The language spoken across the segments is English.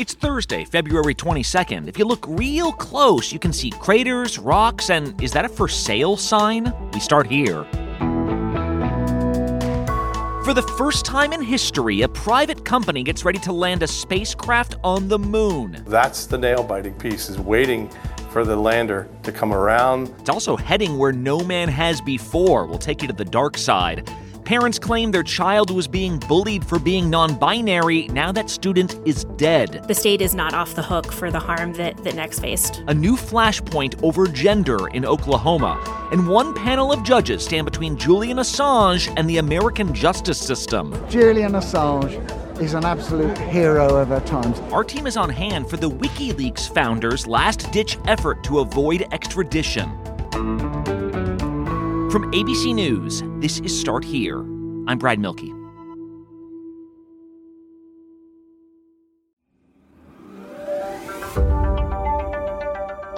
It's Thursday, February 22nd. If you look real close, you can see craters, rocks, and is that a for sale sign? We start here. For the first time in history, a private company gets ready to land a spacecraft on the moon. That's the nail-biting piece, is waiting for the lander to come around. It's also heading where no man has before. We'll take you to the dark side. Parents claim their child was being bullied for being non-binary. Now that student is dead. The state is not off the hook for the harm that Nex faced. A new flashpoint over gender in Oklahoma. And one panel of judges stand between Julian Assange and the American justice system. Julian Assange is an absolute hero of our times. Our team is on hand for the WikiLeaks founders' last-ditch effort to avoid extradition. From ABC News, this is Start Here. I'm Brad Mielke.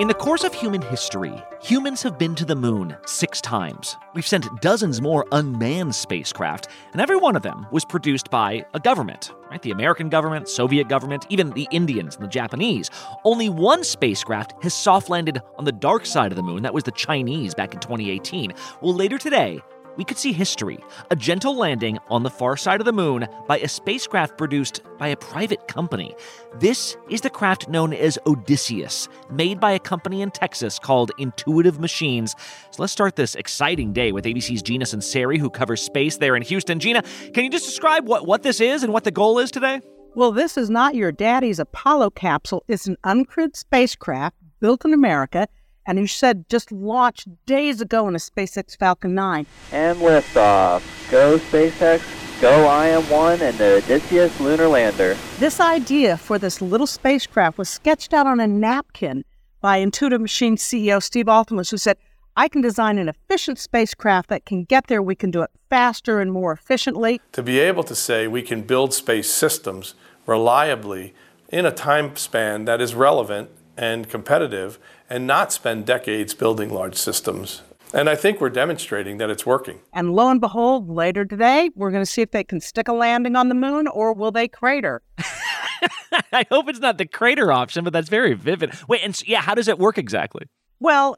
In the course of human history, humans have been to the moon 6 times. We've sent dozens more unmanned spacecraft, and every one of them was produced by a government. Right? The American government, Soviet government, even the Indians and the Japanese. Only one spacecraft has soft-landed on the dark side of the moon. That was the Chinese back in 2018. Well, later today, we could see history. A gentle landing on the far side of the moon by a spacecraft produced by a private company. This is the craft known as Odysseus, made by a company in Texas called Intuitive Machines. So let's start this exciting day with ABC's Gina Sinceri, who covers space there in Houston. Gina, can you just describe what this is and what the goal is today? Well, this is not your daddy's Apollo capsule. It's an uncrewed spacecraft built in America and who said just launched days ago in a SpaceX Falcon 9. And liftoff. Go SpaceX, go IM-1, and the Odysseus lunar lander. This idea for this little spacecraft was sketched out on a napkin by Intuitive Machines CEO Steve Altimus, who said, I can design an efficient spacecraft that can get there. We can do it faster and more efficiently. To be able to say we can build space systems reliably in a time span that is relevant and competitive, and not spend decades building large systems. And I think we're demonstrating that it's working. And lo and behold, later today, we're going to see if they can stick a landing on the moon, or will they crater? I hope it's not the crater option, but that's very vivid. Wait, and yeah, how does it work exactly? Well,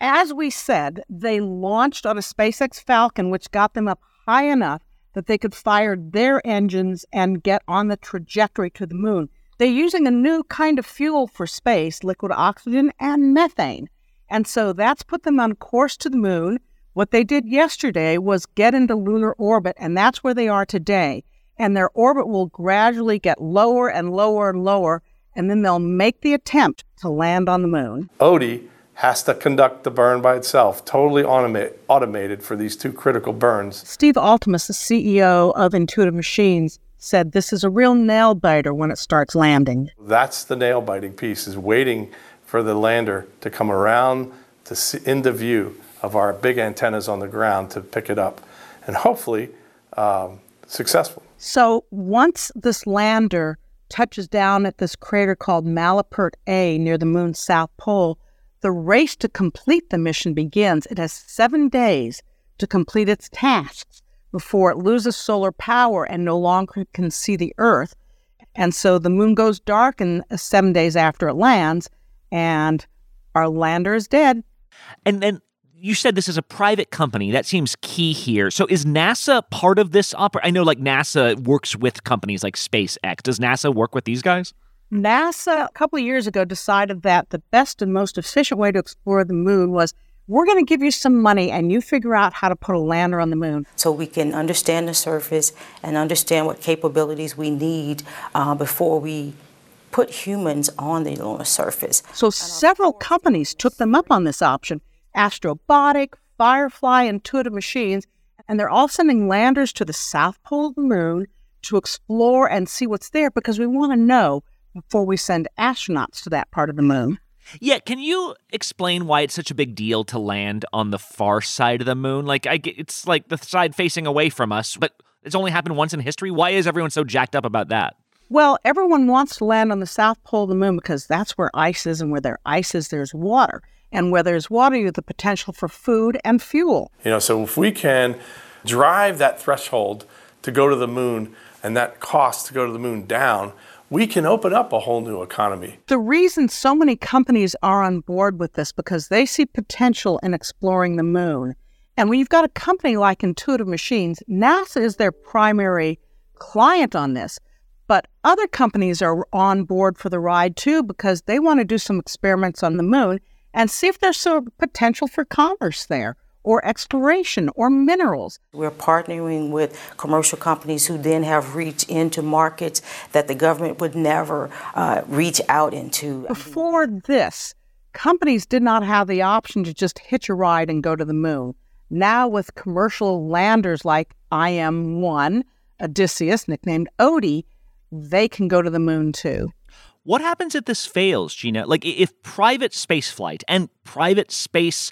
as we said, they launched on a SpaceX Falcon, which got them up high enough that they could fire their engines and get on the trajectory to the moon. They're using a new kind of fuel for space, liquid oxygen and methane. And so that's put them on course to the moon. What they did yesterday was get into lunar orbit, and that's where they are today. And their orbit will gradually get lower and lower and lower, and then they'll make the attempt to land on the moon. ODI has to conduct the burn by itself, totally automated for these 2 critical burns. Steve Altimus, the CEO of Intuitive Machines, said this is a real nail-biter when it starts landing. That's the nail-biting piece, is waiting for the lander to come around to see, into view of our big antennas on the ground to pick it up, and hopefully successful. So once this lander touches down at this crater called Malapert A near the moon's south pole, the race to complete the mission begins. It has 7 days to complete its tasks before it loses solar power and no longer can see the Earth. And so the moon goes dark in 7 days after it lands, and our lander is dead. And then you said this is a private company. That seems key here. So is NASA part of this operation? I know NASA works with companies like SpaceX. Does NASA work with these guys? NASA, a couple of years ago, decided that the best and most efficient way to explore the moon was, we're going to give you some money and you figure out how to put a lander on the moon. So we can understand the surface and understand what capabilities we need before we put humans on the lunar surface. So several companies took them up on this option. Astrobotic, Firefly, Intuitive Machines, and they're all sending landers to the south pole of the moon to explore and see what's there, because we want to know before we send astronauts to that part of the moon. Yeah, can you explain why it's such a big deal to land on the far side of the moon? It's like the side facing away from us, but it's only happened once in history. Why is everyone so jacked up about that? Well, everyone wants to land on the south pole of the moon because that's where ice is, and where there ice is, there's water. And where there's water, you have the potential for food and fuel. So if we can drive that threshold to go to the moon and that cost to go to the moon down, we can open up a whole new economy. The reason so many companies are on board with this, because they see potential in exploring the moon. And when you've got a company like Intuitive Machines, NASA is their primary client on this. But other companies are on board for the ride, too, because they want to do some experiments on the moon and see if there's some potential for commerce there, or exploration, or minerals. We're partnering with commercial companies who then have reached into markets that the government would never reach out into. Before this, companies did not have the option to just hitch a ride and go to the moon. Now with commercial landers like IM-1, Odysseus, nicknamed Odie, they can go to the moon too. What happens if this fails, Gina? Like, if private spaceflight and private space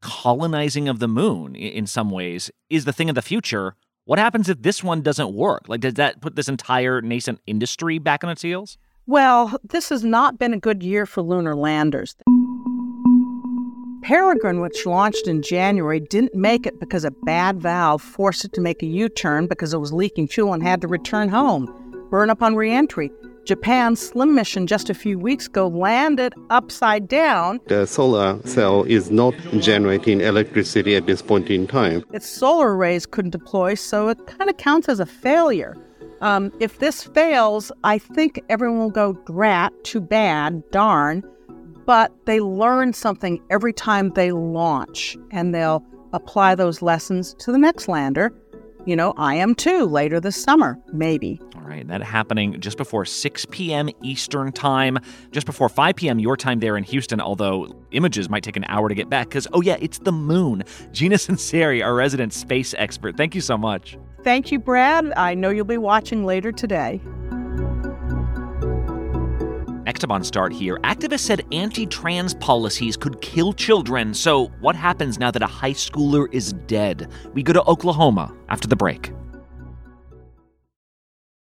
colonizing of the moon, in some ways, is the thing of the future, what happens if this one doesn't work? Like, does that put this entire nascent industry back on its heels? Well, this has not been a good year for lunar landers. Peregrine, which launched in January, didn't make it because a bad valve forced it to make a U-turn because it was leaking fuel and had to return home. Burn up on re-entry. Japan's SLIM mission just a few weeks ago landed upside down. The solar cell is not generating electricity at this point in time. Its solar arrays couldn't deploy, so it kind of counts as a failure. If this fails, I think everyone will go, drat, too bad, darn. But they learn something every time they launch, and they'll apply those lessons to the next lander. You know, IM-2 later this summer, maybe. All right, that happening just before 6 p.m. Eastern time, just before 5 p.m. your time there in Houston, although images might take an hour to get back because, oh yeah, it's the moon. Gina Sinceri, our resident space expert, thank you so much. Thank you, Brad. I know you'll be watching later today. Next up on Start Here, activists said anti-trans policies could kill children. So what happens now that a high schooler is dead? We go to Oklahoma after the break.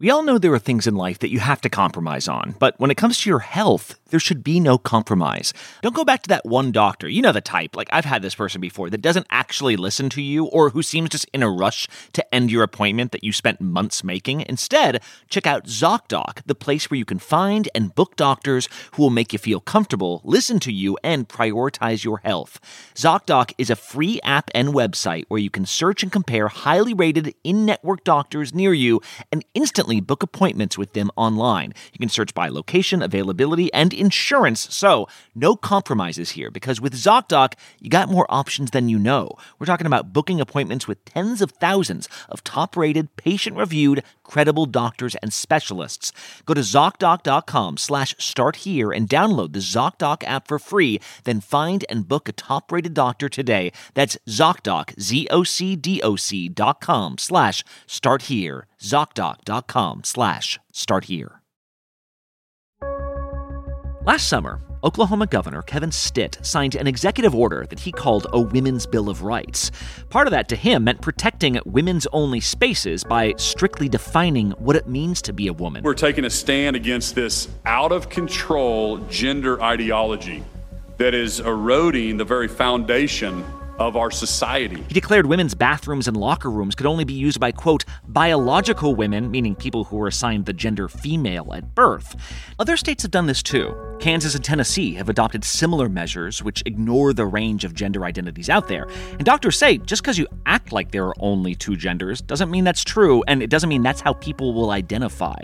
We all know there are things in life that you have to compromise on, but when it comes to your health, there should be no compromise. Don't go back to that one doctor, you know the type, like I've had this person before, that doesn't actually listen to you or who seems just in a rush to end your appointment that you spent months making. Instead, check out ZocDoc, the place where you can find and book doctors who will make you feel comfortable, listen to you, and prioritize your health. ZocDoc is a free app and website where you can search and compare highly rated in-network doctors near you and instantly book appointments with them online. You can search by location, availability, and insurance, so no compromises here, because with ZocDoc, you got more options than you know. We're talking about booking appointments with tens of thousands of top-rated, patient-reviewed, credible doctors and specialists. Go to ZocDoc.com/start here and download the ZocDoc app for free, then find and book a top-rated doctor today. That's ZocDoc, ZocDoc.com/start here. ZocDoc.com/start here. Last summer, Oklahoma Governor Kevin Stitt signed an executive order that he called a Women's Bill of Rights. Part of that to him meant protecting women's-only spaces by strictly defining what it means to be a woman. We're taking a stand against this out-of-control gender ideology that is eroding the very foundation of our society. He declared women's bathrooms and locker rooms could only be used by, quote, biological women, meaning people who were assigned the gender female at birth. Other states have done this too. Kansas and Tennessee have adopted similar measures which ignore the range of gender identities out there. And doctors say just because you act like there are only two genders doesn't mean that's true, and it doesn't mean that's how people will identify.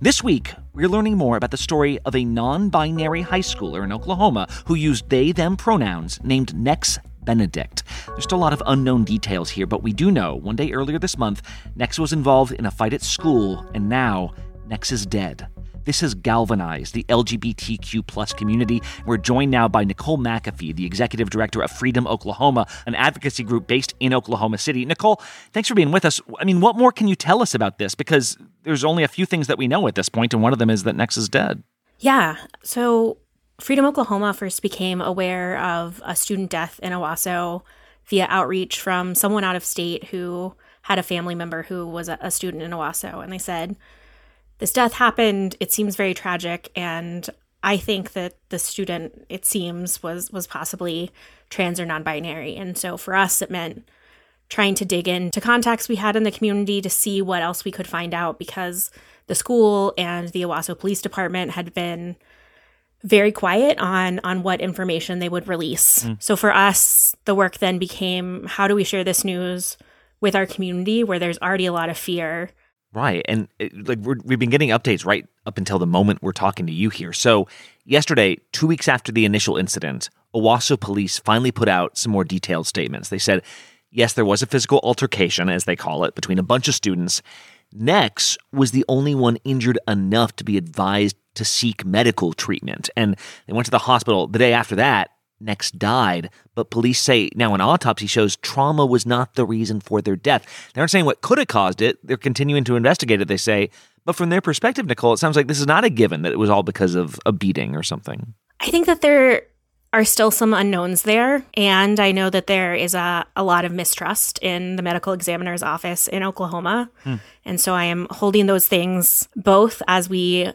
This week, we're learning more about the story of a non-binary high schooler in Oklahoma who used they/them pronouns named Nex Benedict. There's still a lot of unknown details here, but we do know one day earlier this month, Nex was involved in a fight at school, and now Nex is dead. This has galvanized the LGBTQ+ community. We're joined now by Nicole McAfee, the executive director of Freedom Oklahoma, an advocacy group based in Oklahoma City. Nicole, thanks for being with us. I mean, what more can you tell us about this? Because there's only a few things that we know at this point, and one of them is that Nex is dead. Yeah. So Freedom Oklahoma first became aware of a student death in Owasso via outreach from someone out of state who had a family member who was a student in Owasso. And they said, this death happened, it seems very tragic, and I think that the student, it seems, was possibly trans or non-binary. And so for us, it meant trying to dig into contacts we had in the community to see what else we could find out, because the school and the Owasso Police Department had been very quiet on what information they would release. So for us, the work then became, how do we share this news with our community where there's already a lot of fear? Right. And we've been getting updates right up until the moment we're talking to you here. So yesterday, 2 weeks after the initial incident, Owasso police finally put out some more detailed statements. They said, yes, there was a physical altercation, as they call it, between a bunch of students. Nex was the only one injured enough to be advised to seek medical treatment. And they went to the hospital. The day after that, Nex died, but police say now an autopsy shows trauma was not the reason for their death. They aren't saying what could have caused it. They're continuing to investigate it, they say. But from their perspective, Nicole, it sounds like this is not a given that it was all because of a beating or something. I think that there are still some unknowns there. And I know that there is a lot of mistrust in the medical examiner's office in Oklahoma. And so I am holding those things both as we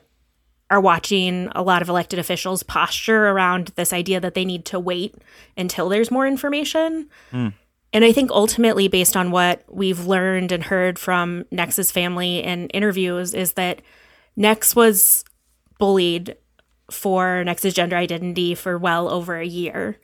are watching a lot of elected officials posture around this idea that they need to wait until there's more information. And I think ultimately, based on what we've learned and heard from Nex's family and interviews, is that Nex was bullied for Nex's gender identity for well over a year.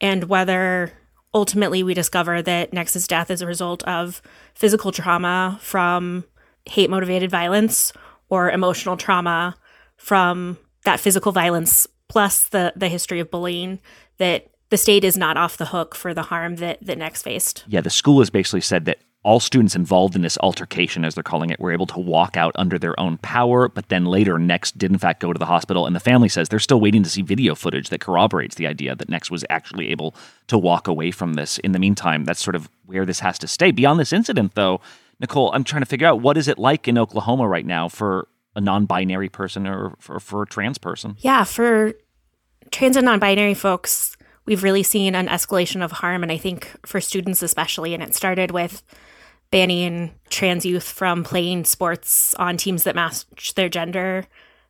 And whether ultimately we discover that Nex's death is a result of physical trauma from hate-motivated violence or emotional trauma from that physical violence plus the history of bullying, that the state is not off the hook for the harm that Nex faced. Yeah, the school has basically said that all students involved in this altercation, as they're calling it, were able to walk out under their own power, but then later Nex did in fact go to the hospital, and the family says they're still waiting to see video footage that corroborates the idea that Nex was actually able to walk away from this. In the meantime, that's sort of where this has to stay. Beyond this incident, though, Nicole, I'm trying to figure out, what is it like in Oklahoma right now for a non-binary person or for a trans person? Yeah, for trans and non-binary folks, we've really seen an escalation of harm, and I think for students especially. And it started with banning trans youth from playing sports on teams that match their gender.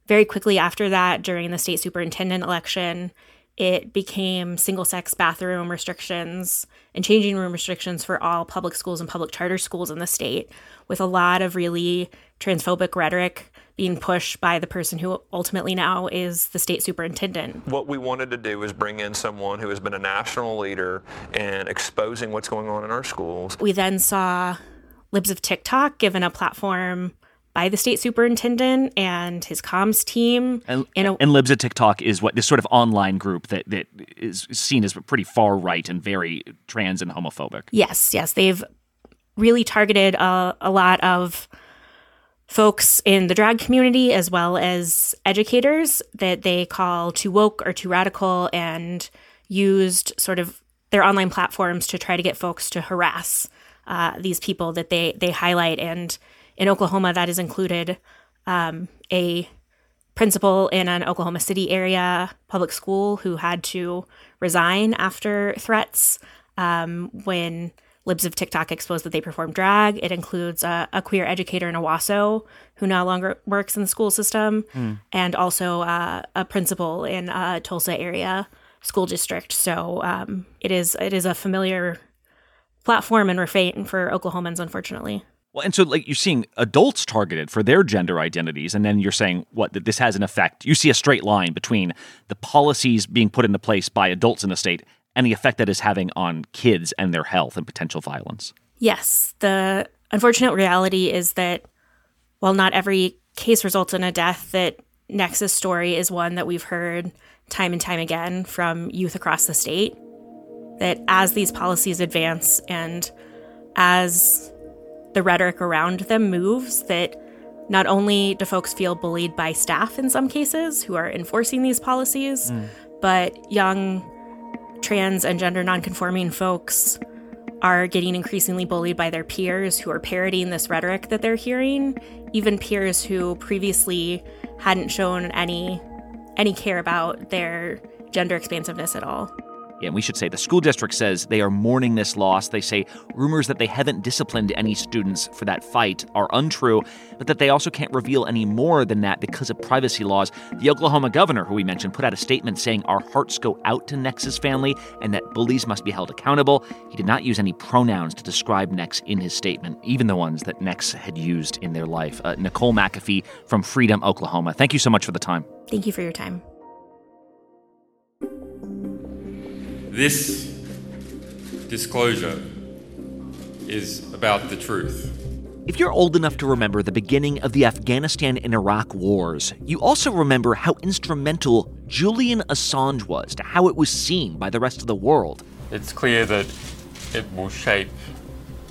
Very quickly after that, during the state superintendent election, it became single-sex bathroom restrictions and changing room restrictions for all public schools and public charter schools in the state, with a lot of really transphobic rhetoric being pushed by the person who ultimately now is the state superintendent. What we wanted to do is bring in someone who has been a national leader in exposing what's going on in our schools. We then saw Libs of TikTok given a platform by the state superintendent and his comms team. And Libs of TikTok is what this sort of online group that is seen as pretty far right and very trans and homophobic. Yes. They've really targeted a lot of folks in the drag community as well as educators that they call too woke or too radical, and used sort of their online platforms to try to get folks to harass these people that they highlight. And in Oklahoma, that has included a principal in an Oklahoma City area public school who had to resign after threats when Libs of TikTok exposed that they perform drag. It includes a queer educator in Owasso who no longer works in the school system, and also a principal in Tulsa area school district. So it is a familiar platform and refrain for Oklahomans, unfortunately. Well, and so like you're seeing adults targeted for their gender identities, and then you're saying that this has an effect. You see a straight line between the policies being put into place by adults in the state and the effect that is having on kids and their health and potential violence. Yes. The unfortunate reality is that while not every case results in a death, that Nex's story is one that we've heard time and time again from youth across the state, that as these policies advance and as the rhetoric around them moves, that not only do folks feel bullied by staff in some cases who are enforcing these policies, but young trans and gender nonconforming folks are getting increasingly bullied by their peers who are parroting this rhetoric that they're hearing, even peers who previously hadn't shown any care about their gender expansiveness at all. And we should say the school district says they are mourning this loss. They say rumors that they haven't disciplined any students for that fight are untrue, but that they also can't reveal any more than that because of privacy laws. The Oklahoma governor, who we mentioned, put out a statement saying our hearts go out to Nex's family and that bullies must be held accountable. He did not use any pronouns to describe Nex in his statement, even the ones that Nex had used in their life. Nicole McAfee from Freedom, Oklahoma. Thank you so much for the time. Thank you for your time. This disclosure is about the truth. If you're old enough to remember the beginning of the Afghanistan and Iraq wars, you also remember how instrumental Julian Assange was to how it was seen by the rest of the world. It's clear that it will shape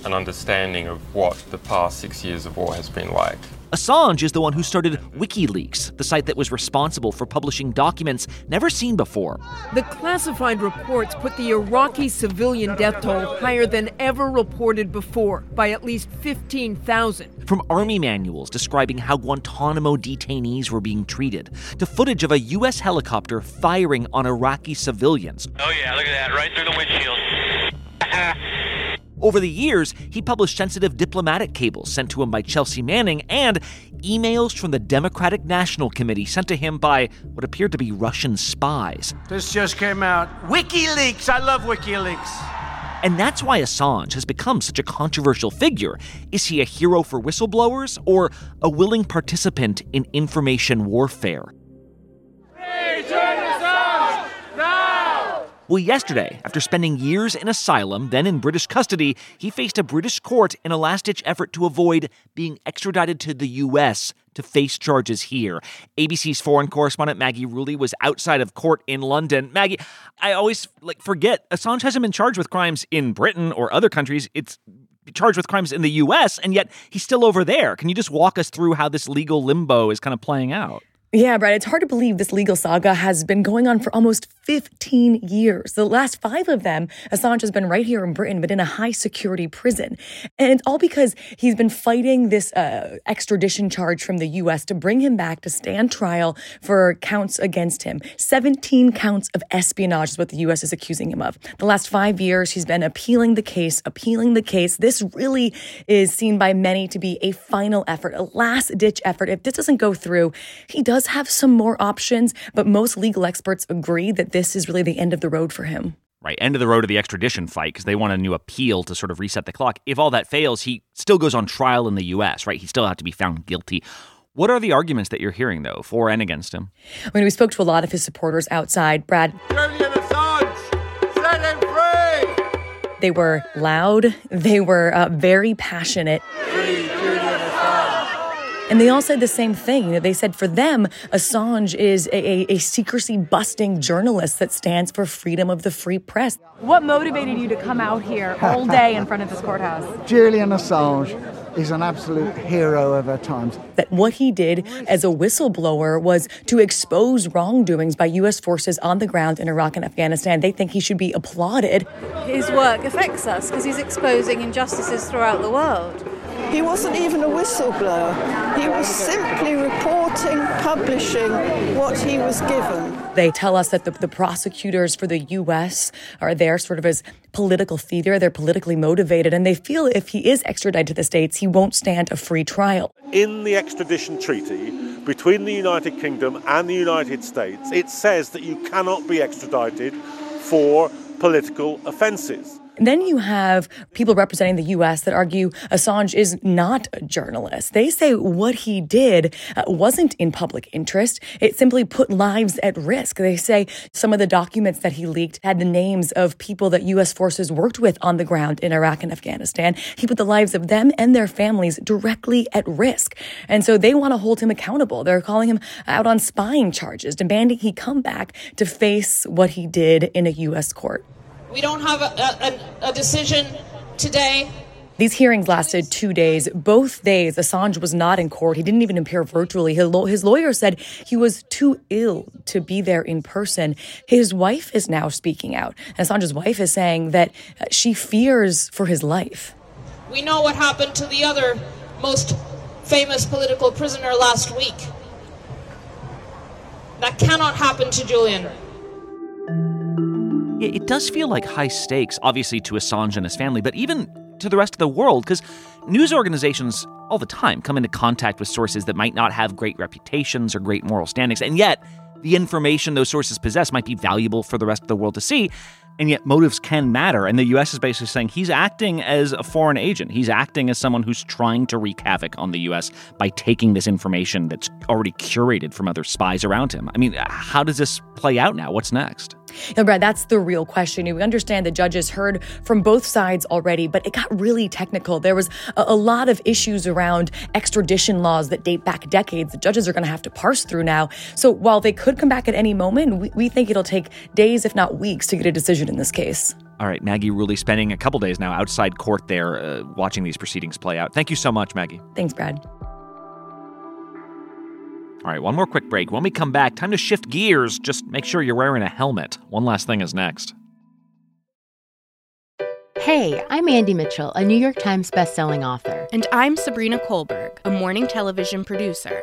an understanding of what the past 6 years of war has been like. Assange is the one who started WikiLeaks, the site that was responsible for publishing documents never seen before. The classified reports put the Iraqi civilian death toll higher than ever reported before, by at least 15,000. From army manuals describing how Guantanamo detainees were being treated, to footage of a U.S. helicopter firing on Iraqi civilians. Oh yeah, look at that, right through the windshield. Over the years, he published sensitive diplomatic cables sent to him by Chelsea Manning and emails from the Democratic National Committee sent to him by what appeared to be Russian spies. This just came out. WikiLeaks! I love WikiLeaks! And that's why Assange has become such a controversial figure. Is he a hero for whistleblowers or a willing participant in information warfare? Well, yesterday, after spending years in asylum, then in British custody, he faced a British court in a last-ditch effort to avoid being extradited to the U.S. to face charges here. ABC's foreign correspondent Maggie Rooley was outside of court in London. Maggie, I always forget, Assange hasn't been charged with crimes in Britain or other countries. It's charged with crimes in the U.S., and yet he's still over there. Can you just walk us through how this legal limbo is kind of playing out? Yeah, Brad, it's hard to believe this legal saga has been going on for almost 15 years. The last 5 of them, Assange has been right here in Britain, but in a high-security prison. And it's all because he's been fighting this extradition charge from the U.S. to bring him back to stand trial for counts against him. 17 counts of espionage is what the U.S. is accusing him of. The last 5 years, he's been appealing the case. This really is seen by many to be a final effort, a last-ditch effort. If this doesn't go through, he does have some more options, but most legal experts agree that this is really the end of the road for him. Right, end of the road to the extradition fight, because they want a new appeal to sort of reset the clock. If all that fails, he still goes on trial in the U.S., right? He still has to be found guilty. What are the arguments that you're hearing, though, for and against him? I mean, we spoke to a lot of his supporters outside. Brad. Julian Assange, set him free! They were loud. They were very passionate. And they all said the same thing. They said for them, Assange is a secrecy-busting journalist that stands for freedom of the free press. What motivated you to come out here all day in front of this courthouse? Julian Assange is an absolute hero of our times. That what he did as a whistleblower was to expose wrongdoings by U.S. forces on the ground in Iraq and Afghanistan. They think he should be applauded. His work affects us because he's exposing injustices throughout the world. He wasn't even a whistleblower. He was simply reporting, publishing what he was given. They tell us that the prosecutors for the U.S. are there sort of as political theater. They're politically motivated, and they feel if he is extradited to the States, he won't stand a free trial. In the extradition treaty between the United Kingdom and the United States, it says that you cannot be extradited for political offences. And then you have people representing the U.S. that argue Assange is not a journalist. They say what he did wasn't in public interest. It simply put lives at risk. They say some of the documents that he leaked had the names of people that U.S. forces worked with on the ground in Iraq and Afghanistan. He put the lives of them and their families directly at risk. And so they want to hold him accountable. They're calling him out on spying charges, demanding he come back to face what he did in a U.S. court. We don't have a decision today. These hearings lasted 2 days. Both days, Assange was not in court. He didn't even appear virtually. His lawyer said he was too ill to be there in person. His wife is now speaking out. Assange's wife is saying that she fears for his life. We know what happened to the other most famous political prisoner last week. That cannot happen to Julian. It does feel like high stakes, obviously, to Assange and his family, but even to the rest of the world, because news organizations all the time come into contact with sources that might not have great reputations or great moral standings, and yet the information those sources possess might be valuable for the rest of the world to see, and yet motives can matter. And the U.S. is basically saying he's acting as a foreign agent. He's acting as someone who's trying to wreak havoc on the U.S. by taking this information that's already curated from other spies around him. I mean, how does this play out now? What's next? Yeah, Brad, that's the real question. We understand the judges heard from both sides already, but it got really technical. There was a lot of issues around extradition laws that date back decades. The judges are going to have to parse through now. So while they could come back at any moment, we think it'll take days, if not weeks, to get a decision in this case. All right, Maggie Rooley spending a couple days now outside court there watching these proceedings play out. Thank you so much, Maggie. Thanks, Brad. All right, one more quick break. When we come back, time to shift gears. Just make sure you're wearing a helmet. One Last Thing is next. Hey, I'm Andy Mitchell, a New York Times bestselling author. And I'm Sabrina Kohlberg, a morning television producer.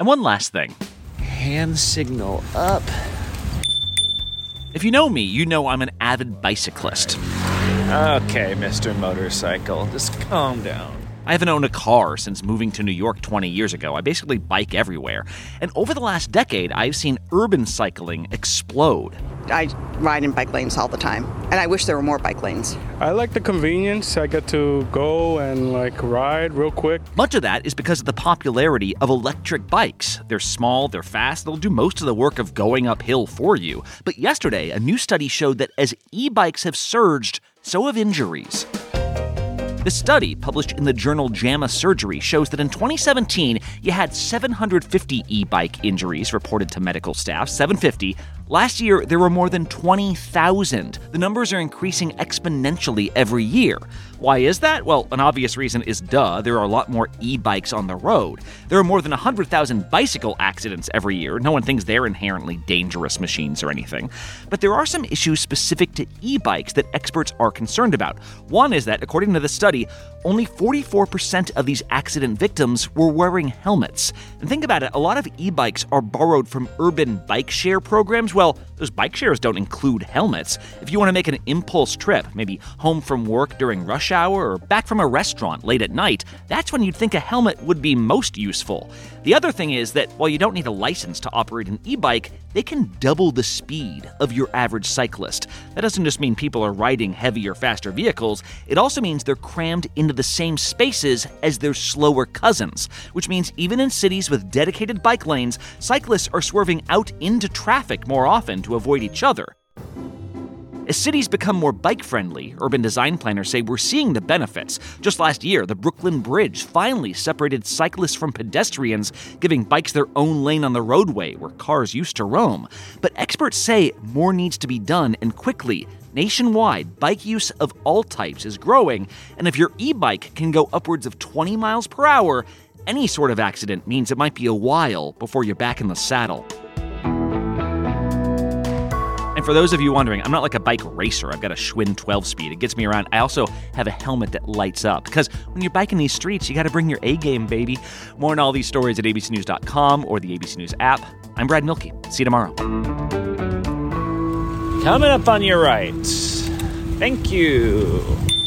And one last thing. Hand signal up. If you know me, you know I'm an avid bicyclist. Okay, Mr. Motorcycle, just calm down. I haven't owned a car since moving to New York 20 years ago. I basically bike everywhere. And over the last decade, I've seen urban cycling explode. I ride in bike lanes all the time, and I wish there were more bike lanes. I like the convenience. I get to go and ride real quick. Much of that is because of the popularity of electric bikes. They're small, they're fast, they'll do most of the work of going uphill for you. But yesterday, a new study showed that as e-bikes have surged, so have injuries. The study, published in the journal JAMA Surgery, shows that in 2017, you had 750 e-bike injuries reported to medical staff, 750. Last year, there were more than 20,000. The numbers are increasing exponentially every year. Why is that? Well, an obvious reason is, there are a lot more e-bikes on the road. There are more than 100,000 bicycle accidents every year. No one thinks they're inherently dangerous machines or anything. But there are some issues specific to e-bikes that experts are concerned about. One is that, according to the study, only 44% of these accident victims were wearing helmets. And think about it, a lot of e-bikes are borrowed from urban bike share programs. Well, those bike shares don't include helmets. If you want to make an impulse trip, maybe home from work during rush hour or back from a restaurant late at night, that's when you'd think a helmet would be most useful. The other thing is that while you don't need a license to operate an e-bike, they can double the speed of your average cyclist. That doesn't just mean people are riding heavier, faster vehicles. It also means they're crammed into the same spaces as their slower cousins, which means even in cities with dedicated bike lanes, cyclists are swerving out into traffic more often to avoid each other. As cities become more bike-friendly, urban design planners say we're seeing the benefits. Just last year, the Brooklyn Bridge finally separated cyclists from pedestrians, giving bikes their own lane on the roadway where cars used to roam. But experts say more needs to be done, and quickly. Nationwide, bike use of all types is growing, and if your e-bike can go upwards of 20 miles per hour, any sort of accident means it might be a while before you're back in the saddle. And for those of you wondering, I'm not like a bike racer. I've got a Schwinn 12-speed. It gets me around. I also have a helmet that lights up. Because when you're biking these streets, you got to bring your A-game, baby. More on all these stories at abcnews.com or the ABC News app. I'm Brad Milkey. See you tomorrow. Coming up on your right. Thank you.